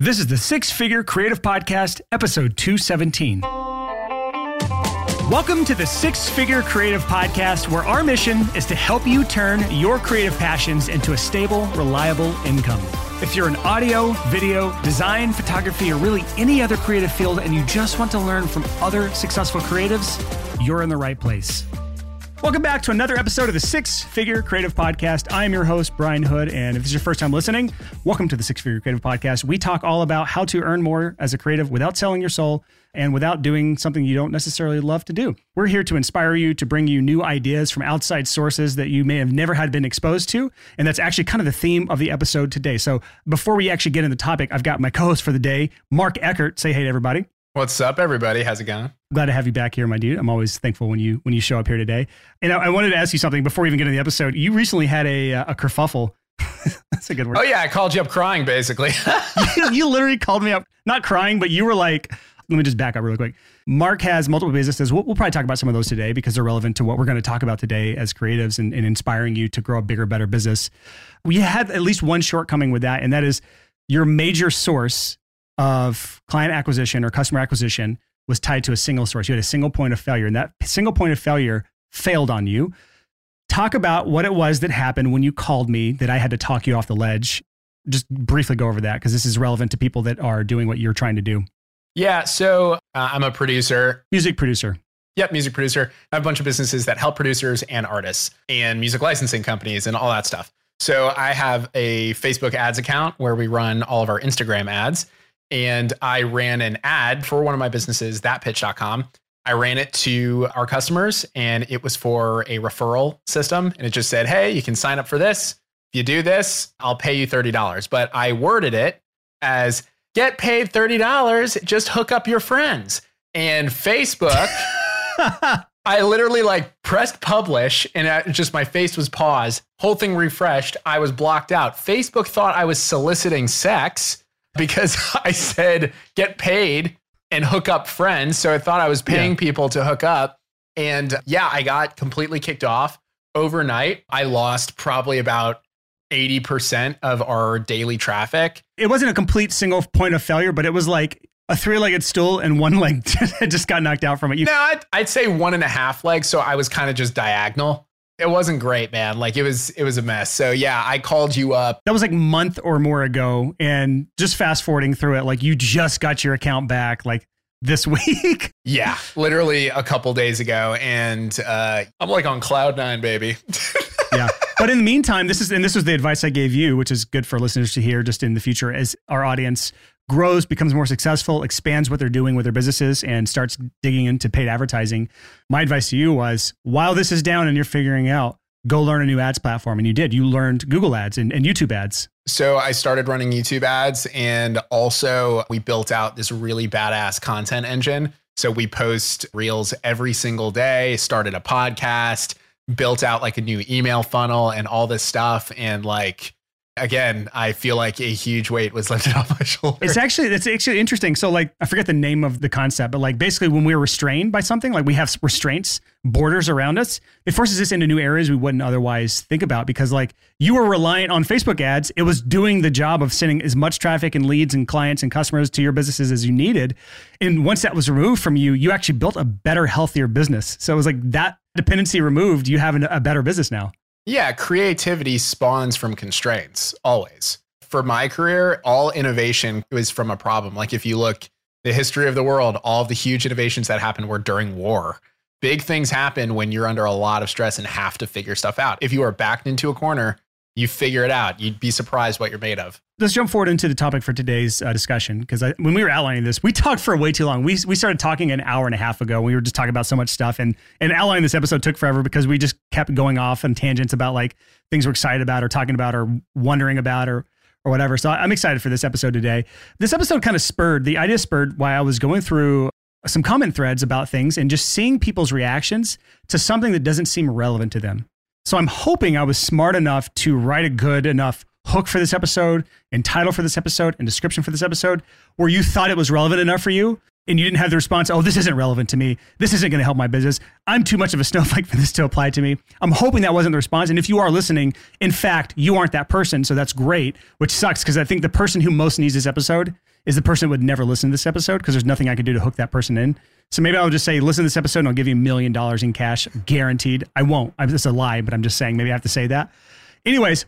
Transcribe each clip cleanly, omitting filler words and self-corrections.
This is the Six Figure Creative Podcast, episode 217. Welcome to the Six Figure Creative Podcast, where our mission is to help you turn your creative passions into a stable, reliable income. If you're in audio, video, design, photography, or really any other creative field, and you just want to learn from other successful creatives, you're in the right place. Welcome back to another episode of the Six Figure Creative Podcast. I'm your host, Brian Hood, and if this is your first time listening, welcome to the Six Figure Creative Podcast. We talk all about how to earn more as a creative without selling your soul and without doing something you don't necessarily love to do. We're here to inspire you, to bring you new ideas from outside sources that you may have never had been exposed to, and that's actually kind of the theme of the episode today. So before we actually get into the topic, I've got my co-host for the day, Mark Eckert. Say hey to everybody. What's up, everybody? How's it going? Glad to have you back here, my dude. I'm always thankful when you show up here today. And I wanted to ask you something before we even get into the episode. You recently had a kerfuffle. That's a good word. Oh, yeah. I called you up crying, basically. You literally called me up, not crying, but you were like, let me just back up really quick. Mark has multiple businesses. We'll probably talk about some of those today because they're relevant to what we're going to talk about today as creatives and inspiring you to grow a bigger, better business. We had at least one shortcoming with that, and that is your major source of client acquisition or customer acquisition was tied to a single source. You had a single point of failure, and that single point of failure failed on you. Talk about what it was that happened when you called me that I had to talk you off the ledge. Just briefly go over that because this is relevant to people that are doing what you're trying to do. Yeah, so I'm a producer. Music producer. Yep, music producer. I have a bunch of businesses that help producers and artists and music licensing companies and all that stuff. So I have a Facebook ads account where we run all of our Instagram ads. And I ran an ad for one of my businesses, thatpitch.com. I ran it to our customers and it was for a referral system. And it just said, hey, you can sign up for this. If you do this, I'll pay you $30. But I worded it as get paid $30, just hook up your friends. And Facebook, I literally pressed publish and just my face was paused. Whole thing refreshed. I was blocked out. Facebook thought I was soliciting sex, because I said, get paid and hook up friends. So I thought I was paying people to hook up. And yeah, I got completely kicked off overnight. I lost probably about 80% of our daily traffic. It wasn't a complete single point of failure, but it was like a three-legged stool and one leg just got knocked out from it. I'd say one and a half legs. So I was kind of just diagonal. It wasn't great, man. It was a mess. So yeah, I called you up. That was a month or more ago. And just fast forwarding through it, you just got your account back this week. Yeah, literally a couple days ago. And I'm on cloud nine, baby. Yeah. But in the meantime, this was the advice I gave you, which is good for listeners to hear just in the future as our audience grows, becomes more successful, expands what they're doing with their businesses, and starts digging into paid advertising. My advice to you was, while this is down and you're figuring out, go learn a new ads platform. And you did. You learned Google ads and YouTube ads. So I started running YouTube ads. And also we built out this really badass content engine. So we post reels every single day, started a podcast, built out a new email funnel and all this stuff. And again, I feel like a huge weight was lifted off my shoulder. It's actually interesting. So I forget the name of the concept, but basically when we're restrained by something, we have restraints, borders around us, it forces us into new areas we wouldn't otherwise think about because you were reliant on Facebook ads. It was doing the job of sending as much traffic and leads and clients and customers to your businesses as you needed. And once that was removed from you, you actually built a better, healthier business. So it was that dependency removed, you have a better business now. Yeah, creativity spawns from constraints, always. For my career, all innovation was from a problem. If you look at the history of the world, all of the huge innovations that happened were during war. Big things happen when you're under a lot of stress and have to figure stuff out. If you are backed into a corner, you figure it out. You'd be surprised what you're made of. Let's jump forward into the topic for today's discussion. Because when we were outlining this, we talked for way too long. We started talking an hour and a half ago. We were just talking about so much stuff. And outlining this episode took forever because we just kept going off on tangents about things we're excited about or talking about or wondering about or whatever. So I'm excited for this episode today. This episode kind of spurred why I was going through some comment threads about things and just seeing people's reactions to something that doesn't seem relevant to them. So I'm hoping I was smart enough to write a good enough hook for this episode and title for this episode and description for this episode where you thought it was relevant enough for you and you didn't have the response, oh, this isn't relevant to me. This isn't going to help my business. I'm too much of a snowflake for this to apply to me. I'm hoping that wasn't the response. And if you are listening, in fact, you aren't that person. So that's great, which sucks because I think the person who most needs this episode is the person that would never listen to this episode because there's nothing I could do to hook that person in. So maybe I'll just say, listen to this episode and I'll give you $1 million in cash, guaranteed. I won't. It's a lie, but I'm just saying maybe I have to say that. Anyways,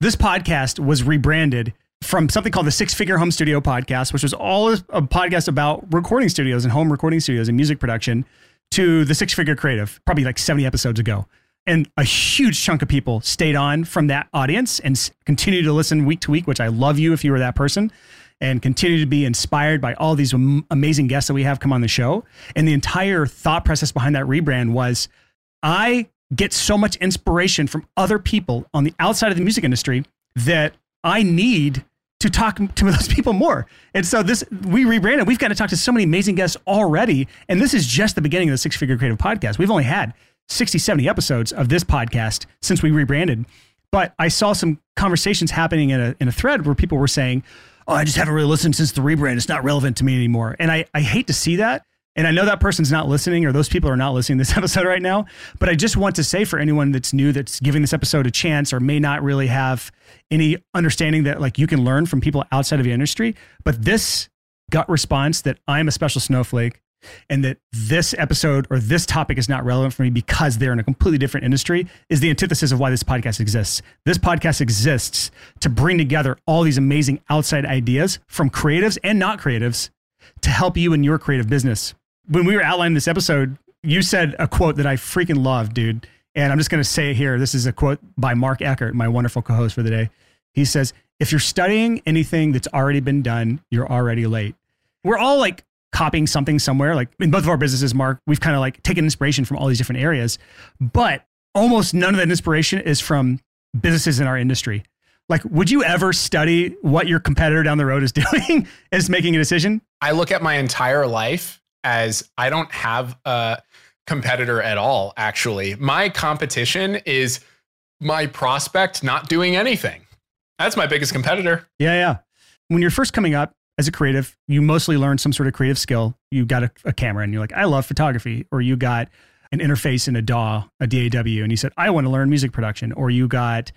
this podcast was rebranded from something called the Six Figure Home Studio Podcast, which was all a podcast about recording studios and home recording studios and music production, to the Six Figure Creative, probably like 70 episodes ago. And a huge chunk of people stayed on from that audience and continue to listen week to week, which I love you if you were that person, and continue to be inspired by all these amazing guests that we have come on the show. And the entire thought process behind that rebrand was, I get so much inspiration from other people on the outside of the music industry that I need to talk to those people more. And so this, we rebranded. We've got to talk to so many amazing guests already. And this is just the beginning of the Six Figure Creative Podcast. We've only had 60, 70 episodes of this podcast since we rebranded. But I saw some conversations happening in a thread where people were saying, oh, I just haven't really listened since the rebrand. It's not relevant to me anymore. And I hate to see that. And I know that person's not listening, or those people are not listening to this episode right now, but I just want to say for anyone that's new, that's giving this episode a chance or may not really have any understanding that like you can learn from people outside of your industry, but this gut response that I'm a special snowflake and that this episode or this topic is not relevant for me because they're in a completely different industry is the antithesis of why this podcast exists. This podcast exists to bring together all these amazing outside ideas from creatives and not creatives to help you in your creative business. When we were outlining this episode, you said a quote that I freaking love, dude. And I'm just going to say it here. This is a quote by Mark Eckert, my wonderful co-host for the day. He says, if you're studying anything that's already been done, you're already late. We're all like copying something somewhere. Like in both of our businesses, Mark, we've kind of like taken inspiration from all these different areas, but almost none of that inspiration is from businesses in our industry. Like, would you ever study what your competitor down the road is doing as making a decision? I look at my entire life as I don't have a competitor at all, actually. My competition is my prospect not doing anything. That's my biggest competitor. Yeah. When you're first coming up as a creative, you mostly learn some sort of creative skill. You got a camera and you're like, I love photography. Or you got an interface in a DAW, a DAW, and you said, I want to learn music production. Or you got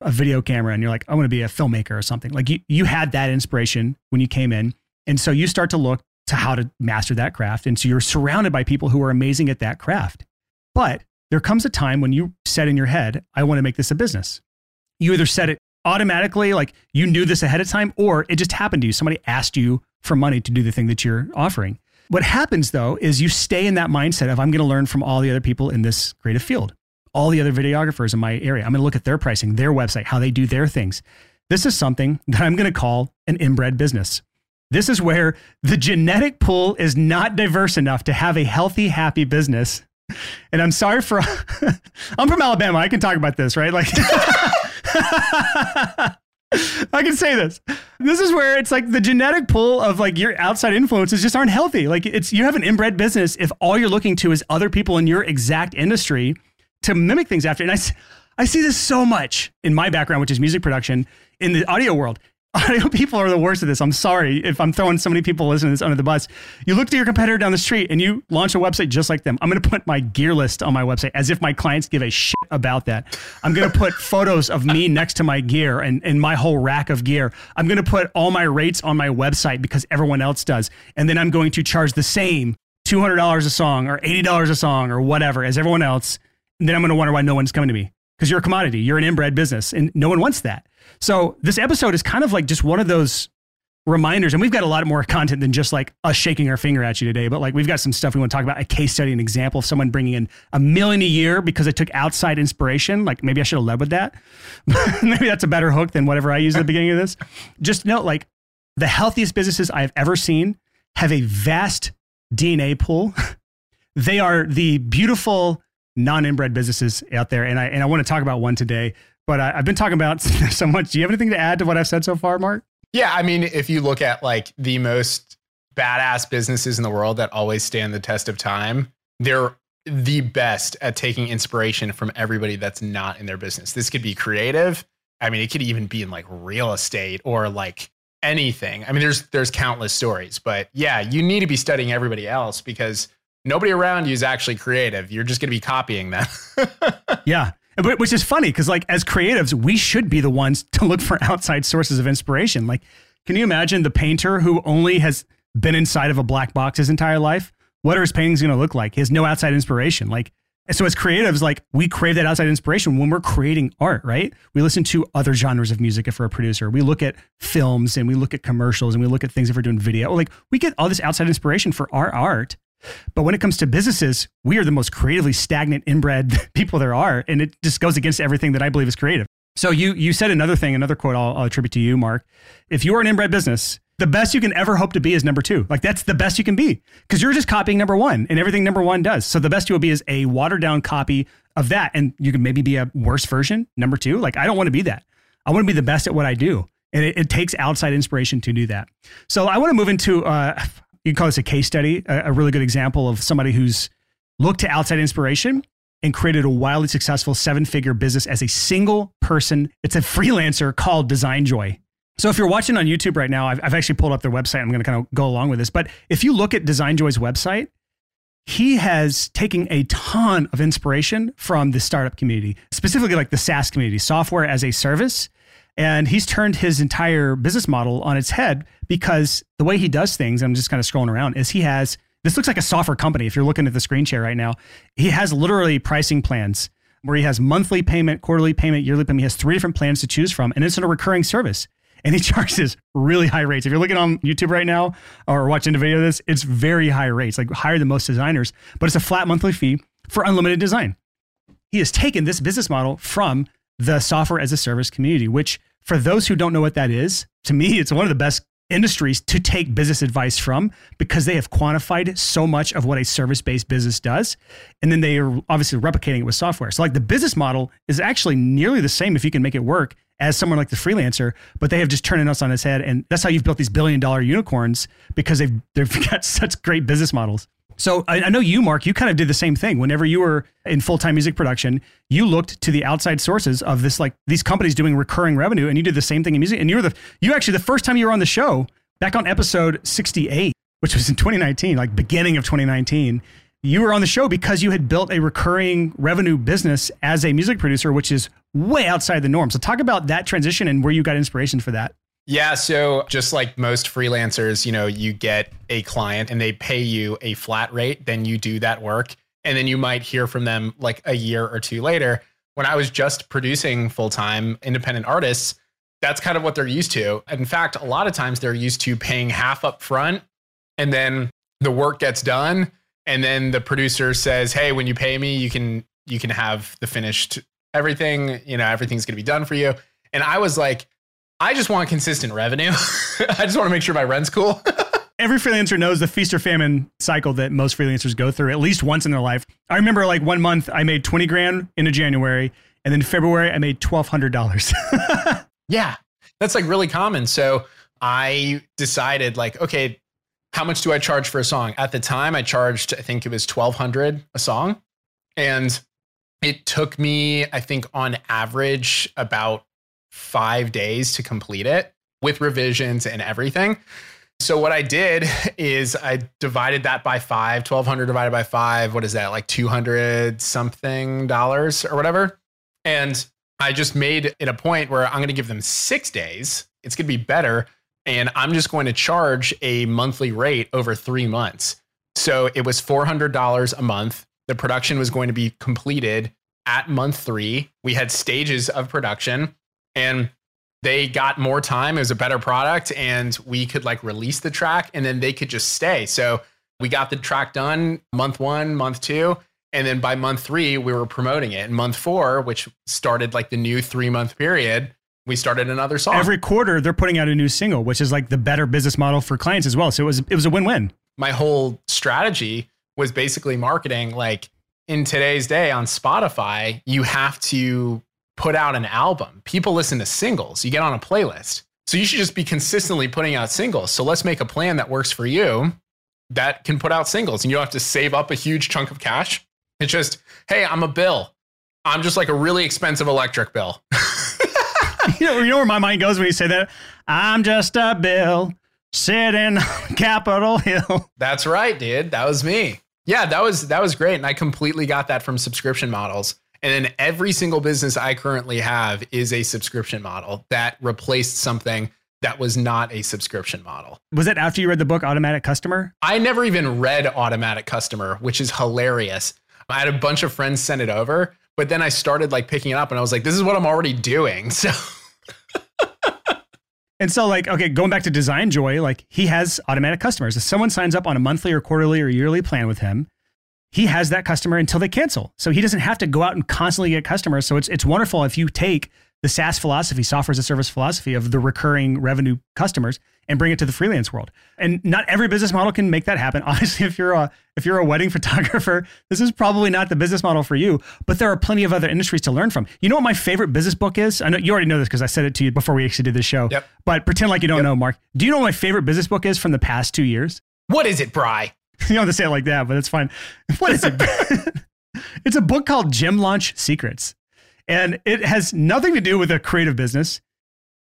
a video camera and you're like, I want to be a filmmaker or something. Like you had that inspiration when you came in. And so you start to look to how to master that craft. And so you're surrounded by people who are amazing at that craft. But there comes a time when you set in your head, I want to make this a business. You either set it automatically, like you knew this ahead of time, or it just happened to you. Somebody asked you for money to do the thing that you're offering. What happens though, is you stay in that mindset of, I'm going to learn from all the other people in this creative field, all the other videographers in my area. I'm going to look at their pricing, their website, how they do their things. This is something that I'm going to call an inbred business. This is where the genetic pool is not diverse enough to have a healthy, happy business. And I'm sorry for, I'm from Alabama. I can talk about this, right? Like, I can say this. This is where it's like the genetic pool of like your outside influences just aren't healthy. Like it's, you have an inbred business if all you're looking to is other people in your exact industry to mimic things after. And I see this so much in my background, which is music production in the audio world. Audio people are the worst at this. I'm sorry if I'm throwing so many people listening to this under the bus. You look to your competitor down the street and you launch a website just like them. I'm going to put my gear list on my website as if my clients give a shit about that. I'm going to put photos of me next to my gear and my whole rack of gear. I'm going to put all my rates on my website because everyone else does. And then I'm going to charge the same $200 a song or $80 a song or whatever as everyone else. And then I'm going to wonder why no one's coming to me. Because you're a commodity, you're an inbred business, and no one wants that. So this episode is kind of like just one of those reminders, and we've got a lot more content than just like us shaking our finger at you today, but like we've got some stuff we want to talk about, a case study, an example of someone bringing in $1 million a year because I took outside inspiration. Like maybe I should have led with that. Maybe that's a better hook than whatever I used at the beginning of this. Just note, like the healthiest businesses I've ever seen have a vast DNA pool. They are the beautiful non-inbred businesses out there. And I want to talk about one today, but I've been talking about so much. Do you have anything to add to what I've said so far, Mark? Yeah. I mean, if you look at like the most badass businesses in the world that always stand the test of time, they're the best at taking inspiration from everybody that's not in their business. This could be creative. I mean, it could even be in like real estate or like anything. I mean, there's countless stories, but yeah, you need to be studying everybody else because nobody around you is actually creative. You're just going to be copying them. Yeah. Which is funny because like as creatives, we should be the ones to look for outside sources of inspiration. Like Can you imagine the painter who only has been inside of a black box his entire life? What are his paintings going to look like? He has no outside inspiration. Like, so as creatives, like, we crave that outside inspiration when we're creating art, right? We listen to other genres of music if we're a producer. We look at films and we look at commercials and we look at things if we're doing video. Like, we get all this outside inspiration for our art. But when it comes to businesses, we are the most creatively stagnant, inbred people there are. And it just goes against everything that I believe is creative. So you said another thing, another quote I'll attribute to you, Mark. If you're an inbred business, the best you can ever hope to be is number two. Like, that's the best you can be, because you're just copying number one and everything number one does. So the best you will be is a watered down copy of that. And you can maybe be a worse version, number two. Like, I don't want to be that. I want to be the best at what I do. And it takes outside inspiration to do that. So I want to move into... you can call this a case study, a really good example of somebody who's looked to outside inspiration and created a wildly successful seven-figure business as a single person. It's a freelancer called Design Joy. So if you're watching on YouTube right now, I've actually pulled up their website. I'm going to kind of go along with this. But if you look at Design Joy's website, he has taken a ton of inspiration from the startup community, specifically like the SaaS community, software as a service. And he's turned his entire business model on its head, because the way he does things, I'm just kind of scrolling around, is he has, this looks like a software company. If you're looking at the screen share right now, he has literally pricing plans where he has monthly payment, quarterly payment, yearly payment. He has three different plans to choose from, and it's in a recurring service. And he charges really high rates. If you're looking on YouTube right now or watching a video of this, it's very high rates, like higher than most designers, but it's a flat monthly fee for unlimited design. He has taken this business model from the software as a service community, which, for those who don't know what that is, to me, it's one of the best industries to take business advice from, because they have quantified so much of what a service-based business does. And then they are obviously replicating it with software. So like, the business model is actually nearly the same if you can make it work as someone like the freelancer, but they have just turned us on its head. And that's how you've built these billion-dollar unicorns, because they've got such great business models. So I know you, Mark, you kind of did the same thing. Whenever you were in full-time music production, you looked to the outside sources of this, like these companies doing recurring revenue, and you did the same thing in music. And you actually, the first time you were on the show, back on episode 68, which was in 2019, like beginning of 2019, you were on the show because you had built a recurring revenue business as a music producer, which is way outside the norm. So talk about that transition and where you got inspiration for that. Yeah. So just like most freelancers, you get a client and they pay you a flat rate, then you do that work. And then you might hear from them like a year or two later. When I was just producing full-time independent artists, that's kind of what they're used to. In fact, a lot of times they're used to paying half up front, and then the work gets done. And then the producer says, hey, when you pay me, you can have the finished everything, everything's going to be done for you. And I was like, I just want consistent revenue. I just want to make sure my rent's cool. Every freelancer knows the feast or famine cycle that most freelancers go through at least once in their life. I remember like 1 month I made 20 grand into January, and then February I made $1,200. Yeah, that's like really common. So I decided like, okay, how much do I charge for a song? At the time I charged, I think it was $1,200 a song. And it took me, I think on average about 5 days to complete it with revisions and everything. So what I did is I divided that by five, 1,200 divided by five. What is that? Like $200 something or whatever. And I just made it a point where I'm going to give them 6 days. It's going to be better. And I'm just going to charge a monthly rate over 3 months. So it was $400 a month. The production was going to be completed at month 3. We had stages of production. And they got more time. It was a better product, and we could like release the track, and then they could just stay. So we got the track done month 1, month 2. And then by month 3, we were promoting it. And month 4, which started like the new 3-month period, we started another song. Every quarter they're putting out a new single, which is like the better business model for clients as well. So it was a win-win. My whole strategy was basically marketing. Like in today's day on Spotify, you have to put out an album. People listen to singles. You get on a playlist. So you should just be consistently putting out singles. So let's make a plan that works for you that can put out singles, and you don't have to save up a huge chunk of cash. It's just, hey, I'm a bill. I'm just like a really expensive electric bill. you know where my mind goes when you say that? I'm just a bill sitting on Capitol Hill. That's right, dude. That was me. Yeah, that was great. And I completely got that from subscription models. And then every single business I currently have is a subscription model that replaced something that was not a subscription model. Was that after you read the book, Automatic Customer? I never even read Automatic Customer, which is hilarious. I had a bunch of friends send it over, but then I started like picking it up and I was like, this is what I'm already doing. So. And so like, okay, going back to Design Joy, like he has automatic customers. If someone signs up on a monthly or quarterly or yearly plan with him, he has that customer until they cancel. So he doesn't have to go out and constantly get customers. So it's wonderful if you take the SaaS philosophy, software as a service philosophy of the recurring revenue customers and bring it to the freelance world. And not every business model can make that happen. Honestly, if you're a wedding photographer, this is probably not the business model for you, but there are plenty of other industries to learn from. You know what my favorite business book is? I know you already know this because I said it to you before we actually did this show, but pretend like you don't know, Mark. Do you know what my favorite business book is from the past 2 years? What is it, Bri? You don't have to say it like that, but it's fine. What is it? It's a book called Gym Launch Secrets. And it has nothing to do with a creative business.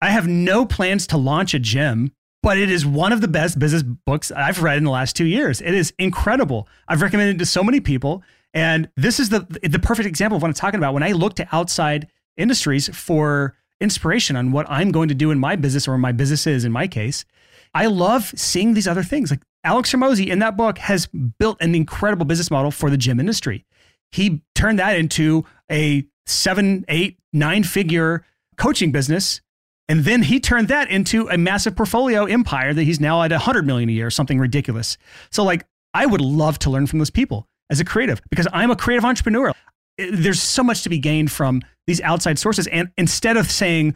I have no plans to launch a gym, but it is one of the best business books I've read in the last 2 years. It is incredible. I've recommended it to so many people. And this is the perfect example of what I'm talking about. When I look to outside industries for inspiration on what I'm going to do in my business or my businesses in my case, I love seeing these other things. Like Alex Hormozi in that book has built an incredible business model for the gym industry. He turned that into a 7-, 8-, 9-figure coaching business. And then he turned that into a massive portfolio empire that he's now at $100 million a year, something ridiculous. So like, I would love to learn from those people as a creative because I'm a creative entrepreneur. There's so much to be gained from these outside sources. And instead of saying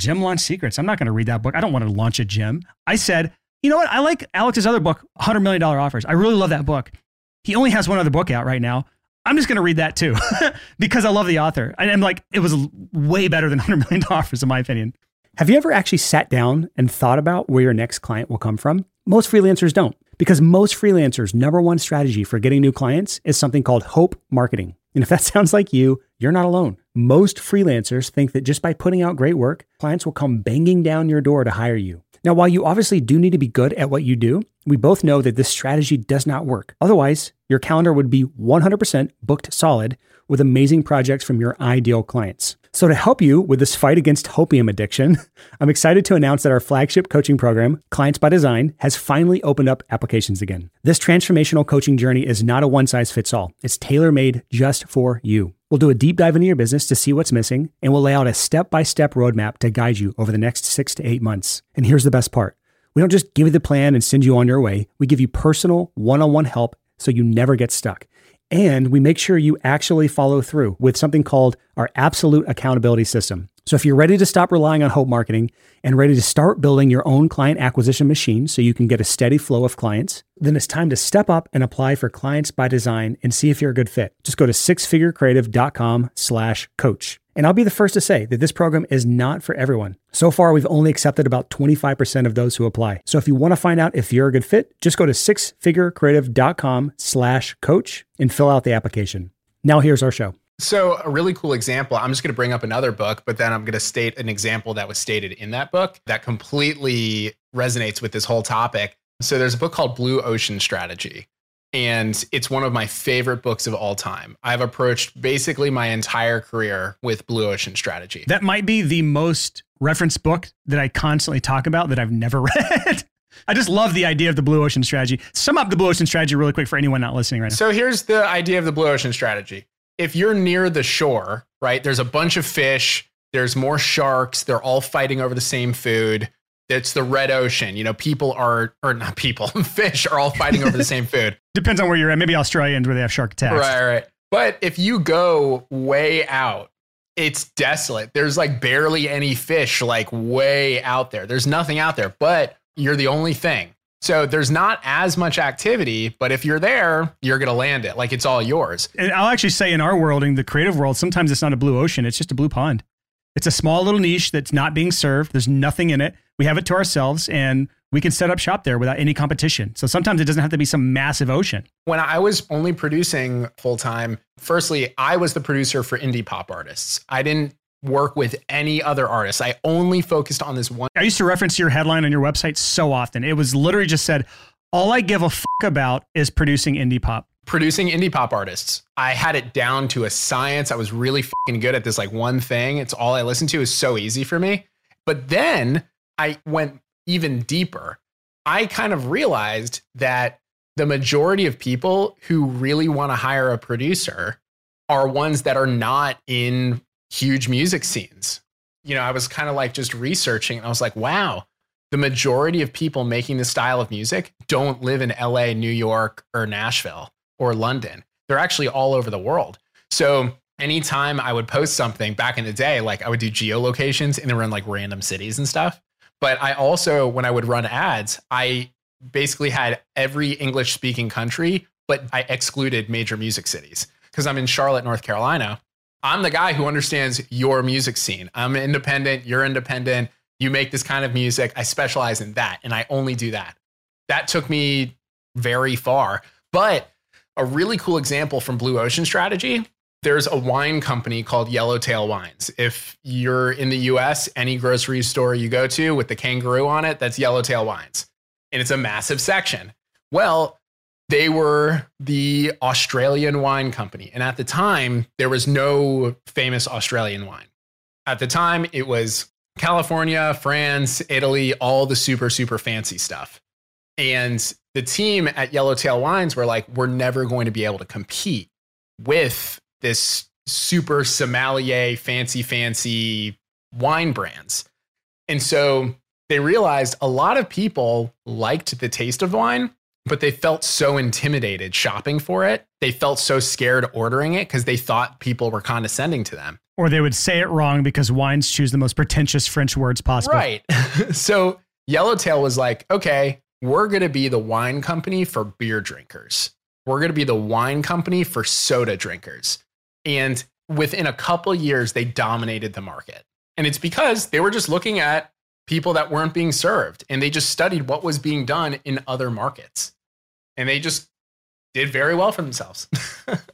Gym Launch Secrets, I'm not going to read that book. I don't want to launch a gym. I said, you know what? I like Alex's other book, $100 million offers. I really love that book. He only has one other book out right now. I'm just going to read that too because I love the author. And I'm like, it was way better than $100 million offers in my opinion. Have you ever actually sat down and thought about where your next client will come from? Most freelancers don't because most freelancers' number one strategy for getting new clients is something called hope marketing. And if that sounds like you, you're not alone. Most freelancers think that just by putting out great work, clients will come banging down your door to hire you. Now, while you obviously do need to be good at what you do, we both know that this strategy does not work. Otherwise, your calendar would be 100% booked solid with amazing projects from your ideal clients. So to help you with this fight against opium addiction, I'm excited to announce that our flagship coaching program, Clients by Design, has finally opened up applications again. This transformational coaching journey is not a one-size-fits-all. It's tailor-made just for you. We'll do a deep dive into your business to see what's missing, and we'll lay out a step-by-step roadmap to guide you over the next 6 to 8 months. And here's the best part. We don't just give you the plan and send you on your way. We give you personal one-on-one help so you never get stuck. And we make sure you actually follow through with something called our absolute accountability system. So if you're ready to stop relying on hope marketing and ready to start building your own client acquisition machine so you can get a steady flow of clients, then it's time to step up and apply for Clients by Design and see if you're a good fit. Just go to sixfigurecreative.com/coach. And I'll be the first to say that this program is not for everyone. So far, we've only accepted about 25% of those who apply. So if you want to find out if you're a good fit, just go to sixfigurecreative.com/coach and fill out the application. Now here's our show. So a really cool example, I'm just going to bring up another book, but then I'm going to state an example that was stated in that book that completely resonates with this whole topic. So there's a book called Blue Ocean Strategy. And it's one of my favorite books of all time. I've approached basically my entire career with Blue Ocean Strategy. That might be the most referenced book that I constantly talk about that I've never read. I just love the idea of the Blue Ocean Strategy. Sum up the Blue Ocean Strategy really quick for anyone not listening right now. So here's the idea of the Blue Ocean Strategy. If you're near the shore, right, there's a bunch of fish, there's more sharks, they're all fighting over the same food. It's the red ocean. You know, fish are all fighting over the same food. Depends on where you're at. Maybe Australians where they have shark attacks. Right. But if you go way out, it's desolate. There's like barely any fish, like way out there. There's nothing out there, but you're the only thing. So there's not as much activity, but if you're there, you're going to land it. Like it's all yours. And I'll actually say in our world, in the creative world, sometimes it's not a blue ocean. It's just a blue pond. It's a small little niche that's not being served. There's nothing in it. We have it to ourselves and we can set up shop there without any competition. So sometimes it doesn't have to be some massive ocean. When I was only producing full time, firstly, I was the producer for indie pop artists. I didn't work with any other artists. I only focused on this one. I used to reference your headline on your website so often. It was literally just said, all I give a fuck about is producing indie pop. Producing indie pop artists. I had it down to a science. I was really fucking good at this like one thing. It's all I listened to is so easy for me. But then I went even deeper, I kind of realized that the majority of people who really want to hire a producer are ones that are not in huge music scenes. You know, I was kind of like just researching and I was like, wow, the majority of people making this style of music don't live in LA, New York, or Nashville or London. They're actually all over the world. So anytime I would post something back in the day, like I would do geolocations and then run like random cities and stuff. But I also, when I would run ads, I basically had every English speaking country, but I excluded major music cities because I'm in Charlotte, North Carolina. I'm the guy who understands your music scene. I'm independent. You're independent. You make this kind of music. I specialize in that. And I only do that. That took me very far. But a really cool example from Blue Ocean Strategy, there's a wine company called Yellowtail Wines. If you're in the US, any grocery store you go to with the kangaroo on it, that's Yellowtail Wines. And it's a massive section. Well, they were the Australian wine company. And at the time, there was no famous Australian wine. At the time, it was California, France, Italy, all the super, super fancy stuff. And the team at Yellowtail Wines were like, we're never going to be able to compete with this super sommelier, fancy wine brands. And so they realized a lot of people liked the taste of wine, but they felt so intimidated shopping for it. They felt so scared ordering it because they thought people were condescending to them. Or they would say it wrong because wines choose the most pretentious French words possible. Right. So Yellowtail was like, okay, we're going to be the wine company for beer drinkers. We're going to be the wine company for soda drinkers. And within a couple years, they dominated the market. And it's because they were just looking at people that weren't being served. And they just studied what was being done in other markets. And they just did very well for themselves.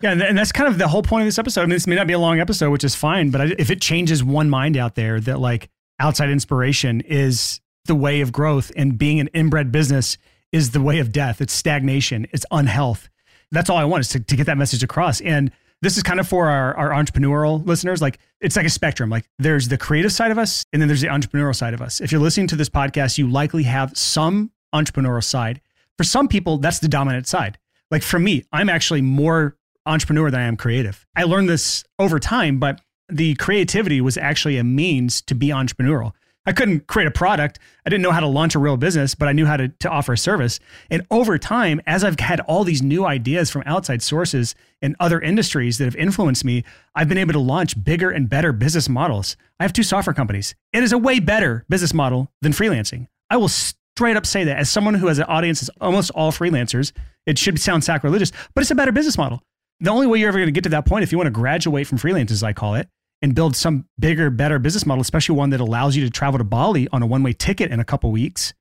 Yeah, and that's kind of the whole point of this episode. I mean, this may not be a long episode, which is fine. But if it changes one mind out there that like outside inspiration is the way of growth and being an inbred business is the way of death. It's stagnation. It's unhealth. That's all I want is to get that message across. And this is kind of for our entrepreneurial listeners. Like it's like a spectrum. Like there's the creative side of us and then there's the entrepreneurial side of us. If you're listening to this podcast, you likely have some entrepreneurial side. For some people, that's the dominant side. Like for me, I'm actually more entrepreneur than I am creative. I learned this over time, but the creativity was actually a means to be entrepreneurial. I couldn't create a product. I didn't know how to launch a real business, but I knew how to offer a service. And over time, as I've had all these new ideas from outside sources and other industries that have influenced me, I've been able to launch bigger and better business models. I have two software companies. It is a way better business model than freelancing. I will straight up say that as someone who has an audience is almost all freelancers, it should sound sacrilegious, but it's a better business model. The only way you're ever going to get to that point, if you want to graduate from freelance, as I call it, and build some bigger, better business model, especially one that allows you to travel to Bali on a one-way ticket in a couple weeks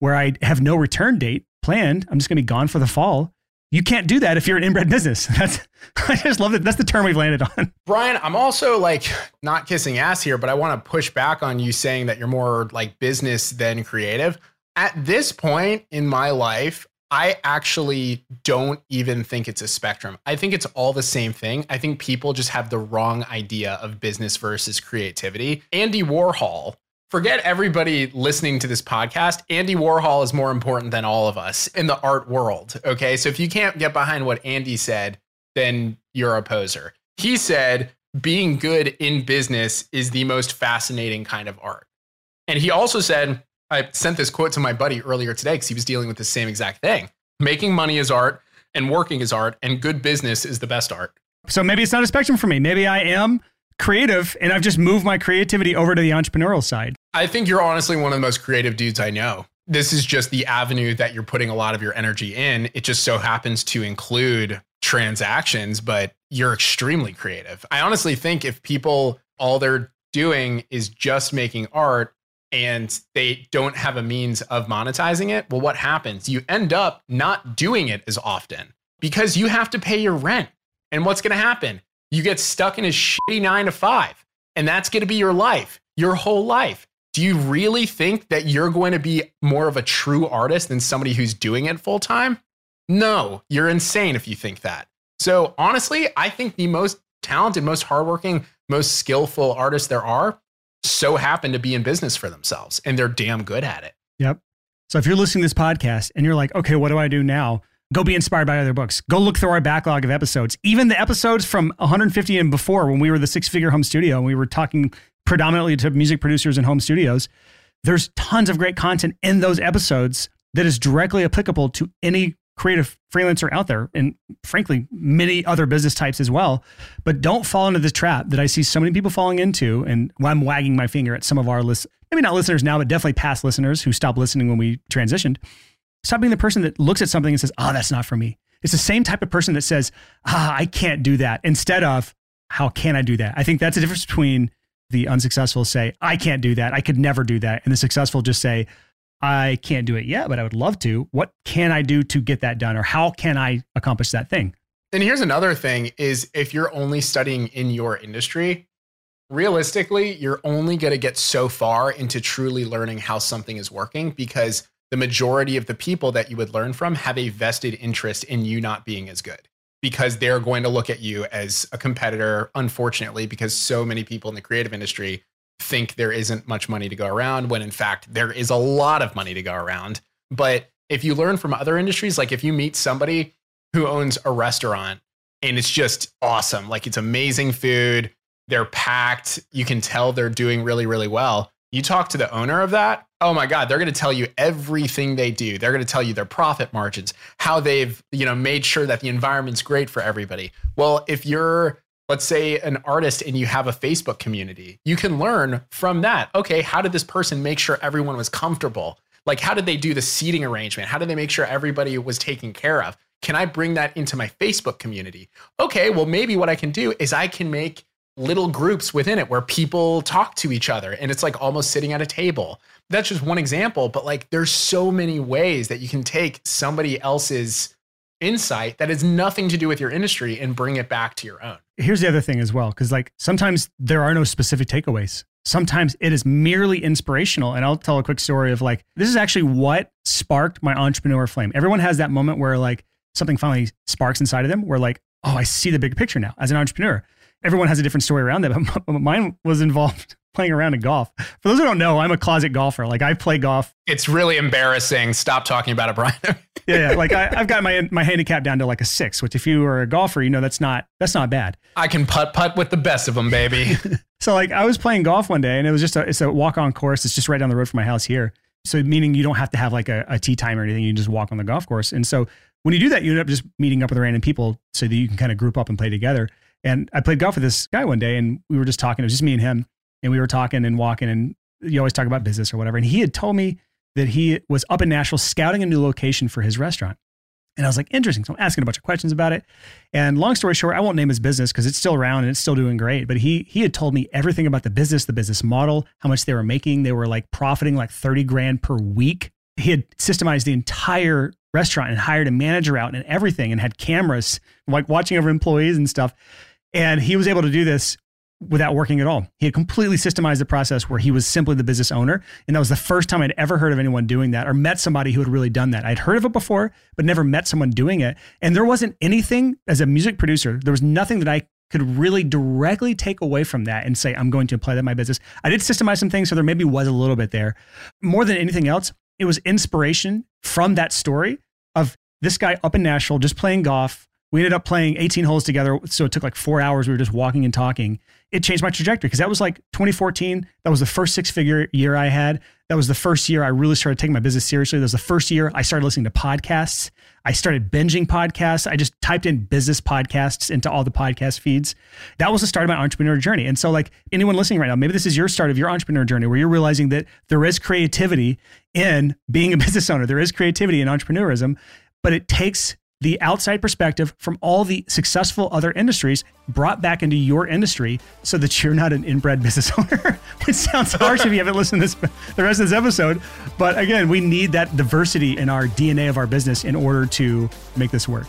where I have no return date planned. I'm just going to be gone for the fall. You can't do that if you're an inbred business. I just love that. That's the term we've landed on. Brian, I'm also like not kissing ass here, but I want to push back on you saying that you're more like business than creative. At this point in my life, I actually don't even think it's a spectrum. I think it's all the same thing. I think people just have the wrong idea of business versus creativity. Andy Warhol, forget everybody listening to this podcast. Andy Warhol is more important than all of us in the art world. Okay. So if you can't get behind what Andy said, then you're a poser. He said, being good in business is the most fascinating kind of art. And he also said, I sent this quote to my buddy earlier today because he was dealing with the same exact thing. Making money is art and working is art and good business is the best art. So maybe it's not a spectrum for me. Maybe I am creative and I've just moved my creativity over to the entrepreneurial side. I think you're honestly one of the most creative dudes I know. This is just the avenue that you're putting a lot of your energy in. It just so happens to include transactions, but you're extremely creative. I honestly think if people, all they're doing is just making art, and they don't have a means of monetizing it, well, what happens? You end up not doing it as often because you have to pay your rent. And what's gonna happen? You get stuck in a shitty 9-to-5, and that's gonna be your life, your whole life. Do you really think that you're going to be more of a true artist than somebody who's doing it full time? No, you're insane if you think that. So honestly, I think the most talented, most hardworking, most skillful artists there are so happen to be in business for themselves and they're damn good at it. Yep. So if you're listening to this podcast and you're like, okay, what do I do now? Go be inspired by other books. Go look through our backlog of episodes, even the episodes from 150 and before when we were the Six Figure Home Studio and we were talking predominantly to music producers and home studios. There's tons of great content in those episodes that is directly applicable to any creative freelancer out there, and frankly, many other business types as well. But don't fall into the trap that I see so many people falling into, and I'm wagging my finger at some of our listeners, maybe not listeners now, but definitely past listeners who stopped listening when we transitioned. Stop being the person that looks at something and says, oh, that's not for me. It's the same type of person that says, I can't do that, instead of, how can I do that? I think that's the difference between the unsuccessful say, I can't do that, I could never do that, and the successful just say, I can't do it yet, but I would love to. What can I do to get that done? Or how can I accomplish that thing? And here's another thing is, if you're only studying in your industry, realistically, you're only going to get so far into truly learning how something is working, because the majority of the people that you would learn from have a vested interest in you not being as good, because they're going to look at you as a competitor, unfortunately, because so many people in the creative industry think there isn't much money to go around, when in fact there is a lot of money to go around. But if you learn from other industries, like if you meet somebody who owns a restaurant and it's just awesome, like it's amazing food, they're packed, you can tell they're doing really, really well. You talk to the owner of that, oh my God, they're going to tell you everything they do. They're going to tell you their profit margins, how they've, you know, made sure that the environment's great for everybody. Well, if you're, let's say, an artist and you have a Facebook community, you can learn from that. Okay, how did this person make sure everyone was comfortable? Like, how did they do the seating arrangement? How did they make sure everybody was taken care of? Can I bring that into my Facebook community? Okay, well, maybe what I can do is I can make little groups within it where people talk to each other, and it's like almost sitting at a table. That's just one example, but like there's so many ways that you can take somebody else's insight that has nothing to do with your industry and bring it back to your own. Here's the other thing as well, because like sometimes there are no specific takeaways. Sometimes it is merely inspirational. And I'll tell a quick story of like, this is actually what sparked my entrepreneur flame. Everyone has that moment where like something finally sparks inside of them where like, oh, I see the big picture now as an entrepreneur. Everyone has a different story around that, but mine was involved playing around in golf. For those who don't know, I'm a closet golfer. Like I play golf. It's really embarrassing. Stop talking about it, Brian. Yeah. Like I've got my handicap down to like a 6, which if you are a golfer, you know, that's not bad. I can putt with the best of them, baby. So like I was playing golf one day and it was just it's a walk on course. It's just right down the road from my house here. So meaning you don't have to have like a tee time or anything. You can just walk on the golf course. And so when you do that, you end up just meeting up with random people so that you can kind of group up and play together. And I played golf with this guy one day and we were just talking. It was just me and him. And we were talking and walking, and you always talk about business or whatever. And he had told me that he was up in Nashville scouting a new location for his restaurant. And I was like, interesting. So I'm asking a bunch of questions about it. And long story short, I won't name his business because it's still around and it's still doing great. But he had told me everything about the business model, how much they were making. They were like profiting like 30 grand per week. He had systemized the entire restaurant and hired a manager out and everything and had cameras like watching over employees and stuff. And he was able to do this without working at all. He had completely systemized the process where he was simply the business owner. And that was the first time I'd ever heard of anyone doing that or met somebody who had really done that. I'd heard of it before, but never met someone doing it. And there wasn't anything as a music producer, there was nothing that I could really directly take away from that and say, I'm going to apply that in my business. I did systemize some things, so there maybe was a little bit there. More than anything else, it was inspiration from that story of this guy up in Nashville just playing golf. We ended up playing 18 holes together. So it took like 4 hours. We were just walking and talking. It changed my trajectory because that was like 2014. That was the first six-figure year I had. That was the first year I really started taking my business seriously. That was the first year I started listening to podcasts. I started binging podcasts. I just typed in business podcasts into all the podcast feeds. That was the start of my entrepreneur journey. And so like anyone listening right now, maybe this is your start of your entrepreneur journey where you're realizing that there is creativity in being a business owner. There is creativity in entrepreneurism, but it takes the outside perspective from all the successful other industries brought back into your industry so that you're not an inbred business owner. It sounds harsh if you haven't listened to the rest of this episode. But again, we need that diversity in our DNA of our business in order to make this work.